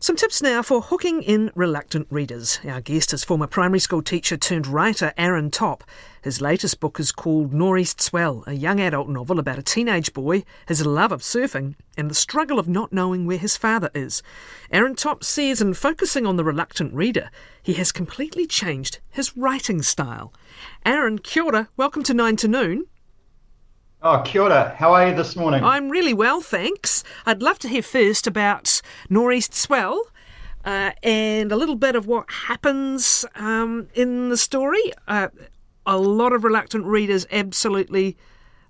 Some tips now for hooking in reluctant readers. Our guest is former primary school teacher turned writer Aaron Topp. His latest book is called Nor'East Swell, a young adult novel about a teenage boy, his love of surfing, and the struggle of not knowing where his father is. Aaron Topp says in focusing on the reluctant reader, he has completely changed his writing style. Aaron, kia ora, welcome to 9 to Noon. Oh, kia ora. How are you this morning? I'm really well, thanks. I'd love to hear first about Nor'East Swell and a little bit of what happens in the story. A lot of reluctant readers absolutely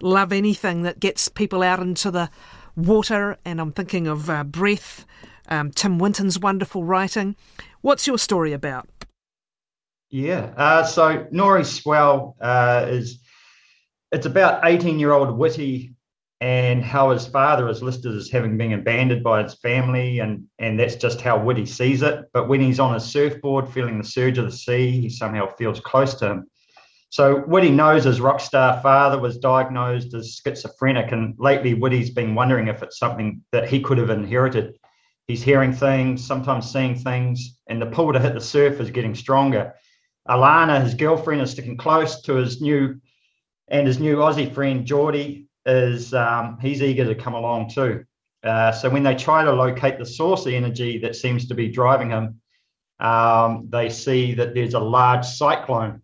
love anything that gets people out into the water, and I'm thinking of Breath, Tim Winton's wonderful writing. What's your story about? Yeah, so Nor'East Swell is... It's about 18-year-old Whitty and how his father is listed as having been abandoned by his family, and that's just how Whitty sees it. But when he's on his surfboard feeling the surge of the sea, he somehow feels close to him. So Whitty knows his rock star father was diagnosed as schizophrenic, and lately Whitty's been wondering if it's something that he could have inherited. He's hearing things, sometimes seeing things, and the pull to hit the surf is getting stronger. Alana, his girlfriend, is sticking close to his new... And his new Aussie friend, Geordie, is he's eager to come along too. So when they try to locate the source of energy that seems to be driving him, they see that there's a large cyclone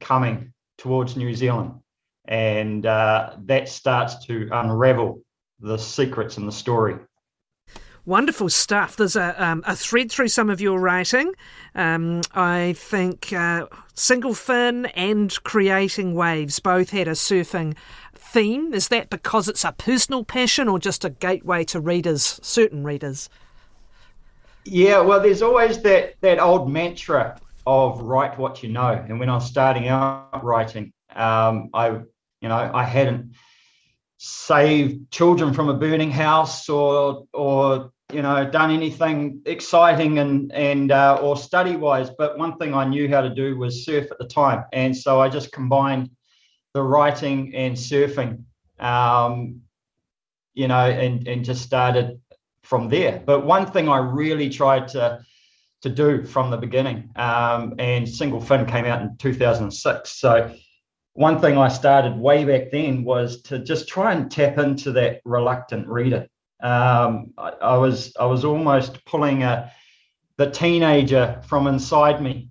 coming towards New Zealand. And that starts to unravel the secrets in the story. Wonderful stuff. There's a thread through some of your writing. I think Single Fin and Creating Waves both had a surfing theme. Is that because it's a personal passion or just a gateway to readers, certain readers? Yeah, well, there's always that old mantra of write what you know. And when I was starting out writing, I hadn't saved children from a burning house or done anything exciting and or study-wise. But one thing I knew how to do was surf at the time. And so I just combined the writing and surfing, and just started from there. But one thing I really tried to do from the beginning, and Single Fin came out in 2006. So one thing I started way back then was to just try and tap into that reluctant reader. I was almost pulling the teenager from inside me,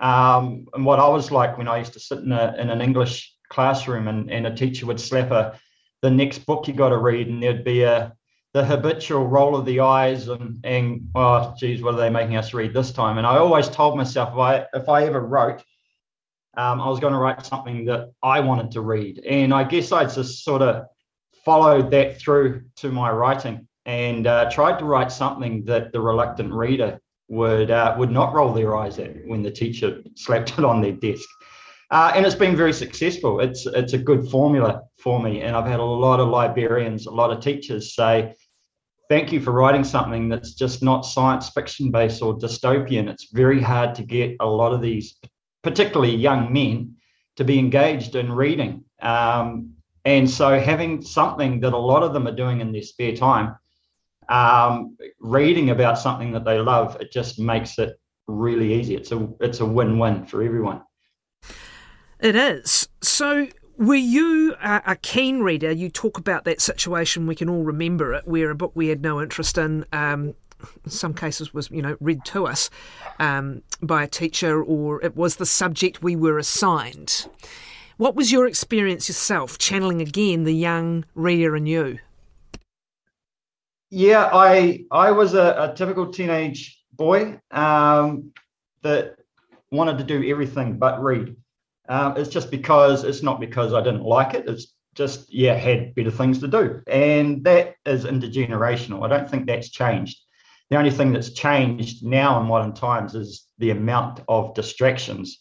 and what I was like when I used to sit in an English classroom and a teacher would slap the next book you got to read, and there'd be the habitual roll of the eyes and oh geez, what are they making us read this time? And I always told myself if I ever wrote, I was going to write something that I wanted to read, and I guess I just sort of followed that through to my writing and tried to write something that the reluctant reader would not roll their eyes at when the teacher slapped it on their desk. And it's been very successful. It's a good formula for me, and I've had a lot of librarians, a lot of teachers say, thank you for writing something that's just not science fiction based or dystopian. It's very hard to get a lot of these, particularly young men, to be engaged in reading. And so having something that a lot of them are doing in their spare time, reading about something that they love, it just makes it really easy. It's a win-win for everyone. It is. So were you a keen reader? You talk about that situation, we can all remember it, where a book we had no interest in some cases was, read to us by a teacher, or it was the subject we were assigned. What was your experience yourself, channeling again the young reader in you? Yeah, I was a typical teenage boy that wanted to do everything but read. It's not because I didn't like it. It's just, had better things to do. And that is intergenerational. I don't think that's changed. The only thing that's changed now in modern times is the amount of distractions.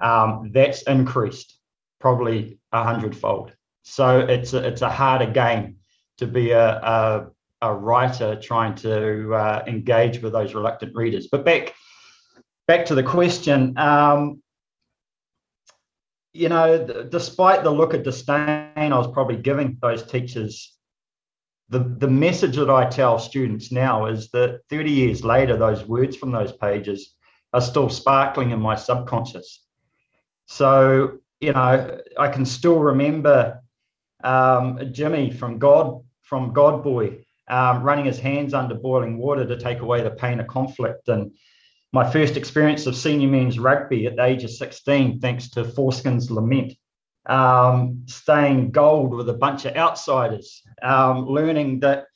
That's increased probably 100-fold. So it's a harder game to be a writer trying to engage with those reluctant readers. But back to the question, despite the look of disdain I was probably giving those teachers the message that I tell students now is that 30 years later, those words from those pages are still sparkling in my subconscious. So, you know, I can still remember Jimmy from God Boy running his hands under boiling water to take away the pain of conflict. And my first experience of senior men's rugby at the age of 16, thanks to Foreskin's Lament, staying gold with a bunch of outsiders, learning that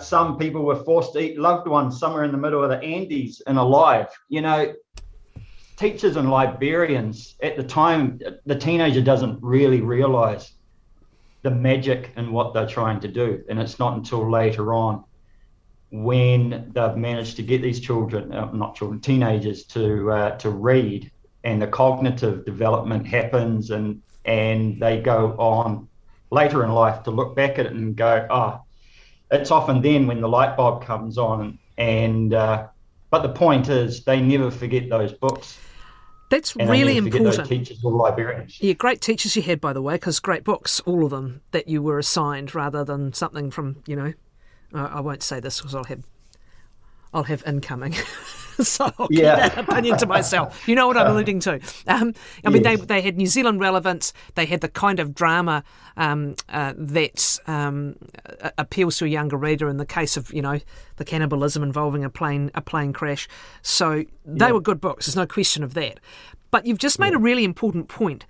some people were forced to eat loved ones somewhere in the middle of the Andes and alive. You know, teachers and librarians at the time, the teenager doesn't really realise the magic in what they're trying to do. And it's not until later on when they've managed to get these teenagers to read, and the cognitive development happens, and they go on later in life to look back at it and go, oh, it's often then when the light bulb comes on. And but the point is, they never forget those books. That's really important. Those teachers or librarians. Yeah, great teachers you had, by the way, because great books, all of them, that you were assigned rather than something from, you know, I won't say this because I'll have incoming, so I'll keep that opinion to myself. You know what I'm alluding to. I mean, they had New Zealand relevance. They had the kind of drama that appeals to a younger reader. In the case of, you know, the cannibalism involving a plane crash, so they were good books. There's no question of that. But you've just made a really important point.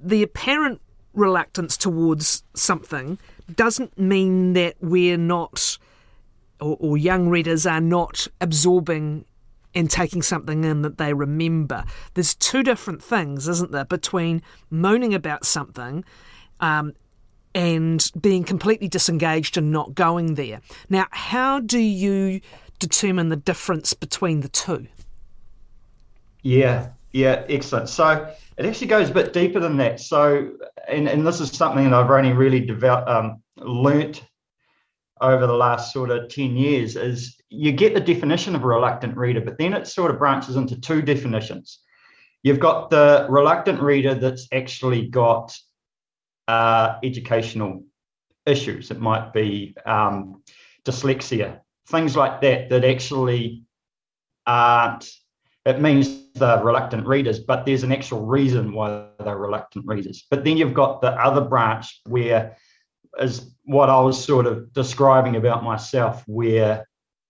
The apparent reluctance towards something doesn't mean that we're not, or young readers are not absorbing and taking something in that they remember. There's two different things, isn't there, between moaning about something and being completely disengaged and not going there. Now, how do you determine the difference between the two? Yeah, excellent. So it actually goes a bit deeper than that. So, and this is something that I've only really learnt over the last sort of 10 years, is you get the definition of a reluctant reader, but then it sort of branches into two definitions. You've got the reluctant reader that's actually got educational issues. It might be dyslexia, things like that, that actually aren't, it means they're reluctant readers, but there's an actual reason why they're reluctant readers. But then you've got the other branch where is what I was sort of describing about myself, where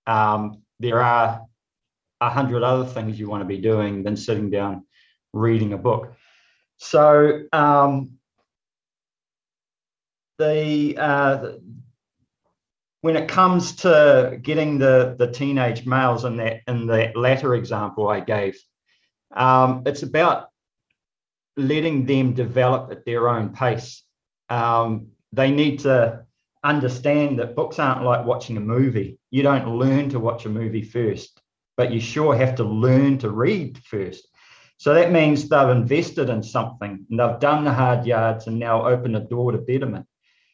there are 100 other things you want to be doing than sitting down reading a book. So when it comes to getting the teenage males in that latter example I gave, it's about letting them develop at their own pace. They need to understand that books aren't like watching a movie. You don't learn to watch a movie first, but you sure have to learn to read first. So that means they've invested in something, and they've done the hard yards, and now open the door to betterment.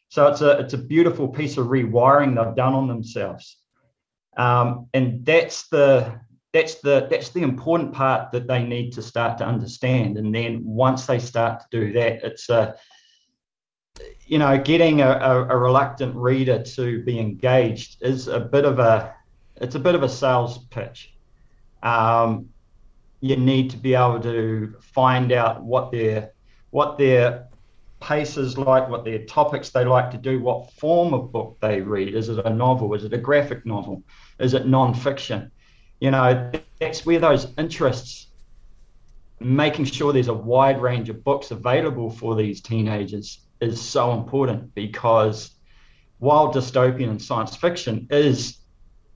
So it's a beautiful piece of rewiring they've done on themselves, and that's the important part that they need to start to understand. And then once they start to do that, it's a you know, getting a reluctant reader to be engaged is a bit of a sales pitch. You need to be able to find out what their pace is like, what their topics they like to do, what form of book they read. Is it a novel? Is it a graphic novel? Is it non-fiction? You know, that's where those interests, making sure there's a wide range of books available for these teenagers, is so important, because while dystopian and science fiction is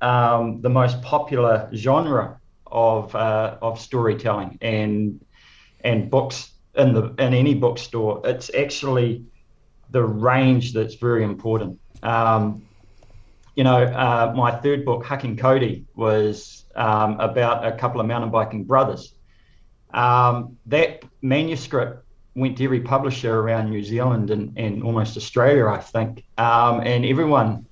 the most popular genre of storytelling and books in any bookstore, it's actually the range that's very important. My third book, Huck and Cody, was about a couple of mountain biking brothers. That manuscript went to every publisher around New Zealand and almost Australia, I think. And everyone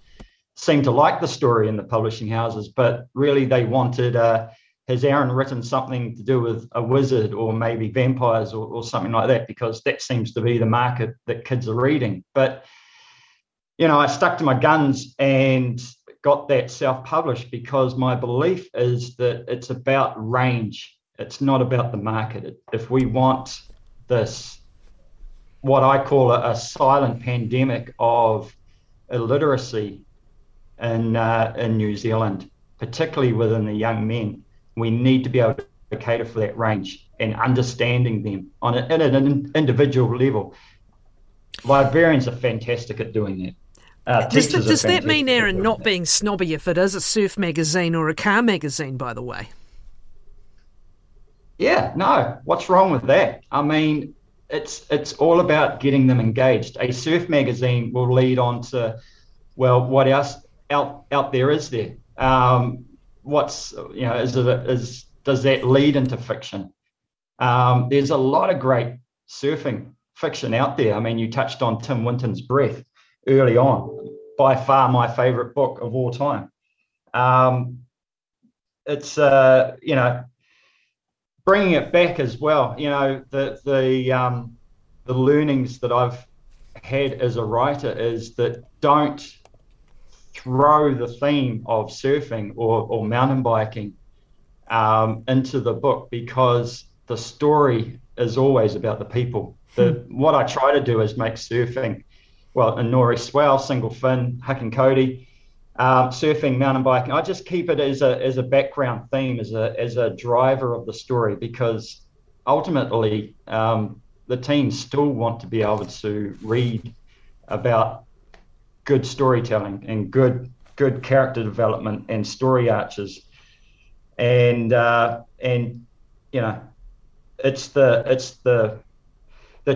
seemed to like the story in the publishing houses, but really they wanted, has Aaron written something to do with a wizard or maybe vampires or something like that? Because that seems to be the market that kids are reading. But you know, I stuck to my guns and got that self-published because my belief is that it's about range. It's not about the market. If we want this, what I call a silent pandemic of illiteracy in New Zealand, particularly within the young men, we need to be able to cater for that range and understanding them on an individual level. Librarians are fantastic at doing that. Does that mean, Aaron, not being snobby if it is a surf magazine or a car magazine, by the way? Yeah, no. What's wrong with that? I mean, it's all about getting them engaged. A surf magazine will lead on to, well, what else out there is there? Does that lead into fiction? There's a lot of great surfing fiction out there. I mean, you touched on Tim Winton's Breath early on, by far my favorite book of all time. Bringing it back as well, you know, the learnings that I've had as a writer is that don't throw the theme of surfing or mountain biking into the book, because the story is always about the people. What I try to do is make surfing, well, in Nor'East Swell, Single Fin, Huck and Cody, surfing, mountain biking, I just keep it as a background theme, as a driver of the story, because ultimately the team still want to be able to read about good storytelling and good character development and story arches, and you know, it's the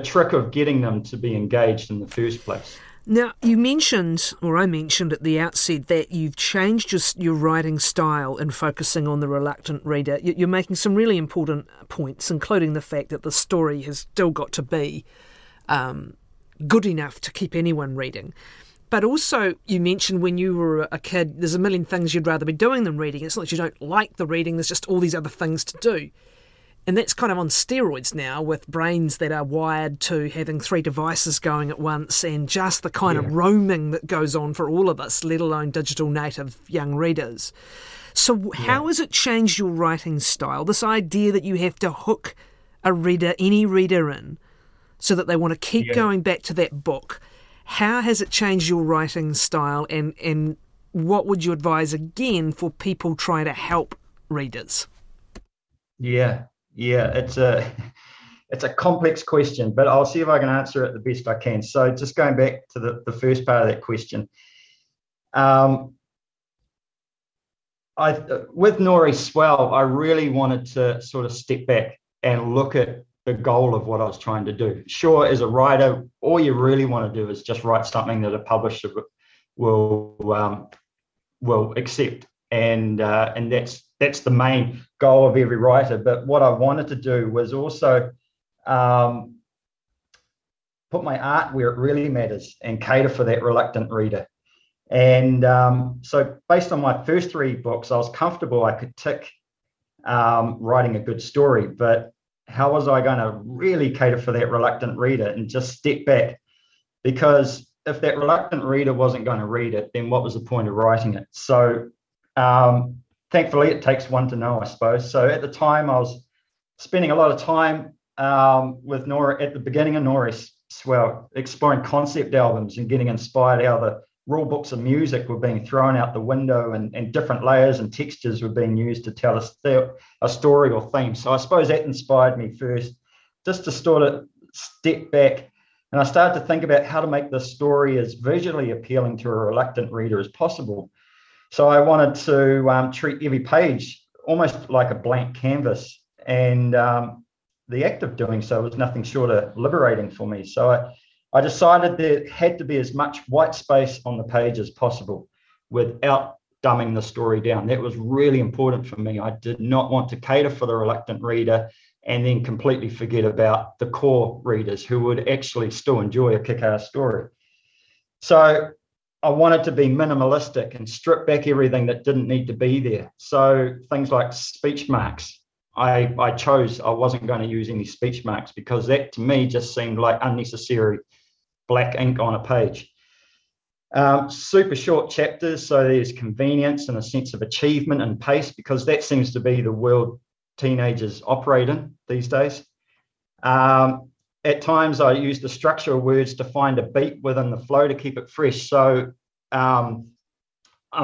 trick of getting them to be engaged in the first place. Now, you mentioned, or I mentioned at the outset, that you've changed your writing style in focusing on the reluctant reader. You're making some really important points, including the fact that the story has still got to be good enough to keep anyone reading. But also, you mentioned when you were a kid, there's a million things you'd rather be doing than reading. It's not that you don't like the reading, there's just all these other things to do. And that's kind of on steroids now, with brains that are wired to having 3 devices going at once, and just the kind of roaming that goes on for all of us, let alone digital native young readers. So how has it changed your writing style, this idea that you have to hook a reader, any reader in, so that they want to keep going back to that book? How has it changed your writing style, and what would you advise again for people trying to help readers? Yeah, it's a complex question, but I'll see if I can answer it the best I can. So just going back to the first part of that question, with Nor'East Swell, I really wanted to sort of step back and look at the goal of what I was trying to do. Sure, as a writer, all you really want to do is just write something that a publisher will accept, and that's the main goal of every writer. But what I wanted to do was also put my art where it really matters and cater for that reluctant reader. And so based on my first 3 books, I was comfortable I could tick writing a good story, but how was I going to really cater for that reluctant reader and just step back? Because if that reluctant reader wasn't going to read it, then what was the point of writing it? So thankfully, it takes one to know, I suppose. So at the time, I was spending a lot of time with Nora at the beginning of Nor'East Swell, exploring concept albums and getting inspired how the rule books of music were being thrown out the window, and different layers and textures were being used to tell a story or theme. So I suppose that inspired me first, just to sort of step back. And I started to think about how to make this story as visually appealing to a reluctant reader as possible. So I wanted to treat every page almost like a blank canvas, and the act of doing so was nothing short of liberating for me. So I decided there had to be as much white space on the page as possible without dumbing the story down. That was really important for me. I did not want to cater for the reluctant reader and then completely forget about the core readers who would actually still enjoy a kick-ass story. So I wanted to be minimalistic and strip back everything that didn't need to be there. So things like speech marks, I chose I wasn't going to use any speech marks, because that to me just seemed like unnecessary black ink on a page. Super short chapters, so there's convenience and a sense of achievement and pace, because that seems to be the world teenagers operate in these days. At times I use the structure of words to find a beat within the flow to keep it fresh. So, I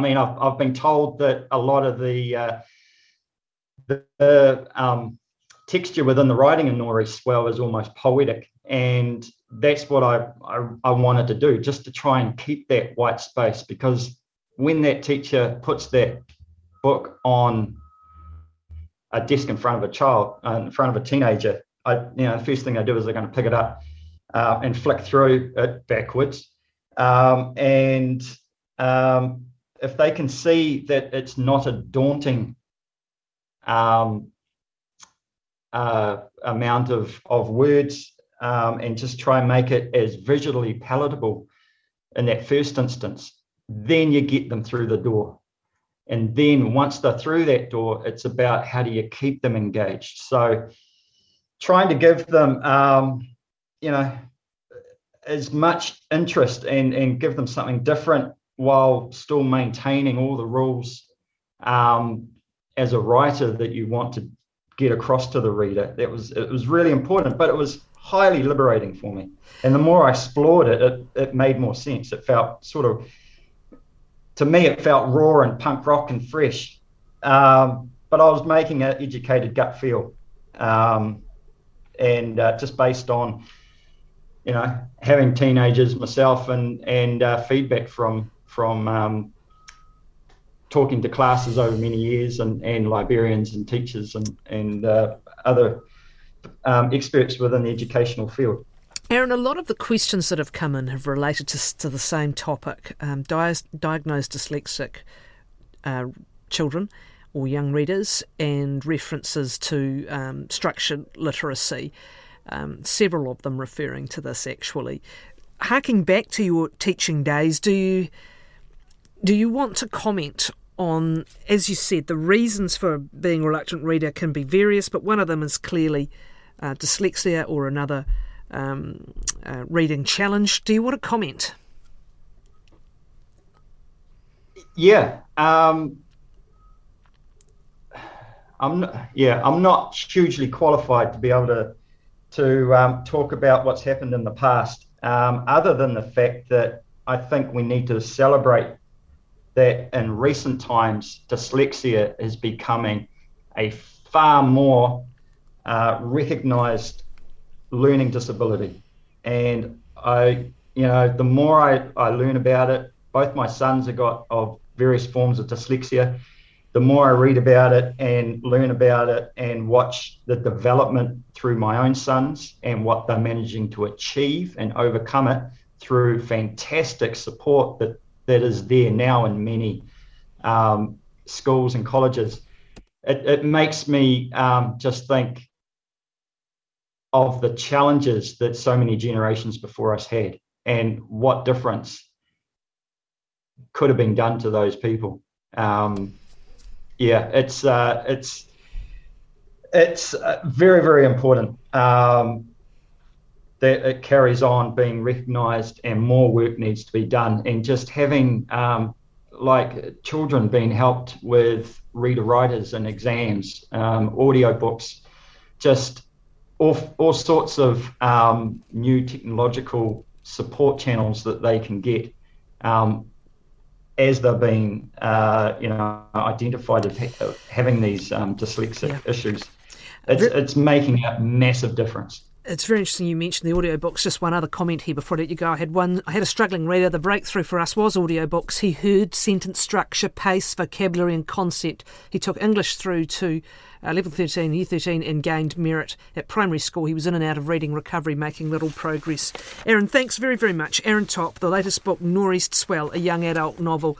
mean, I've been told that a lot of the texture within the writing in Nor'East Swell is almost poetic, and that's what I wanted to do, just to try and keep that white space, because when that teacher puts that book on a desk in front of a child, in front of a teenager, the first thing they do is they're going to pick it up and flick through it backwards. If they can see that it's not a daunting amount of words, and just try and make it as visually palatable in that first instance, then you get them through the door. And then once they're through that door, it's about how do you keep them engaged. So trying to give them, as much interest and give them something different while still maintaining all the rules as a writer that you want to get across to the reader. It was really important, but it was highly liberating for me. And the more I explored it, it made more sense. It felt to me, it felt raw and punk rock and fresh. But I was making an educated gut feel. Just based on, having teenagers myself and feedback from talking to classes over many years and librarians and teachers and other experts within the educational field. Aaron, a lot of the questions that have come in have related to the same topic, diagnosed dyslexic children or young readers, and references to structured literacy, several of them referring to this actually. Harking back to your teaching days, do you want to comment on, as you said, the reasons for being a reluctant reader can be various, but one of them is clearly dyslexia or another reading challenge. Do you want to comment? Yeah. I'm not hugely qualified to be able to talk about what's happened in the past, other than the fact that I think we need to celebrate that in recent times, dyslexia is becoming a far more recognised learning disability. And the more I learn about it, both my sons have got of various forms of dyslexia. The more I read about it and learn about it and watch the development through my own sons and what they're managing to achieve and overcome it through fantastic support that is there now in many schools and colleges, it makes me just think of the challenges that so many generations before us had and what difference could have been done to those people. It's very, very important that it carries on being recognised, and more work needs to be done. And just having children being helped with reader writers and exams, audiobooks, just all sorts of new technological support channels that they can get. As they're being, identified as having these dyslexic issues. It's making a massive difference. It's very interesting you mentioned the audiobooks. Just one other comment here before I let you go. I had a struggling reader. The breakthrough for us was audiobooks. He heard sentence structure, pace, vocabulary and concept. He took English through to level 13, year 13, and gained merit. At primary school, he was in and out of reading recovery, making little progress. Aaron, thanks very, very much. Aaron Topp, the latest book, Nor'East Swell, a young adult novel.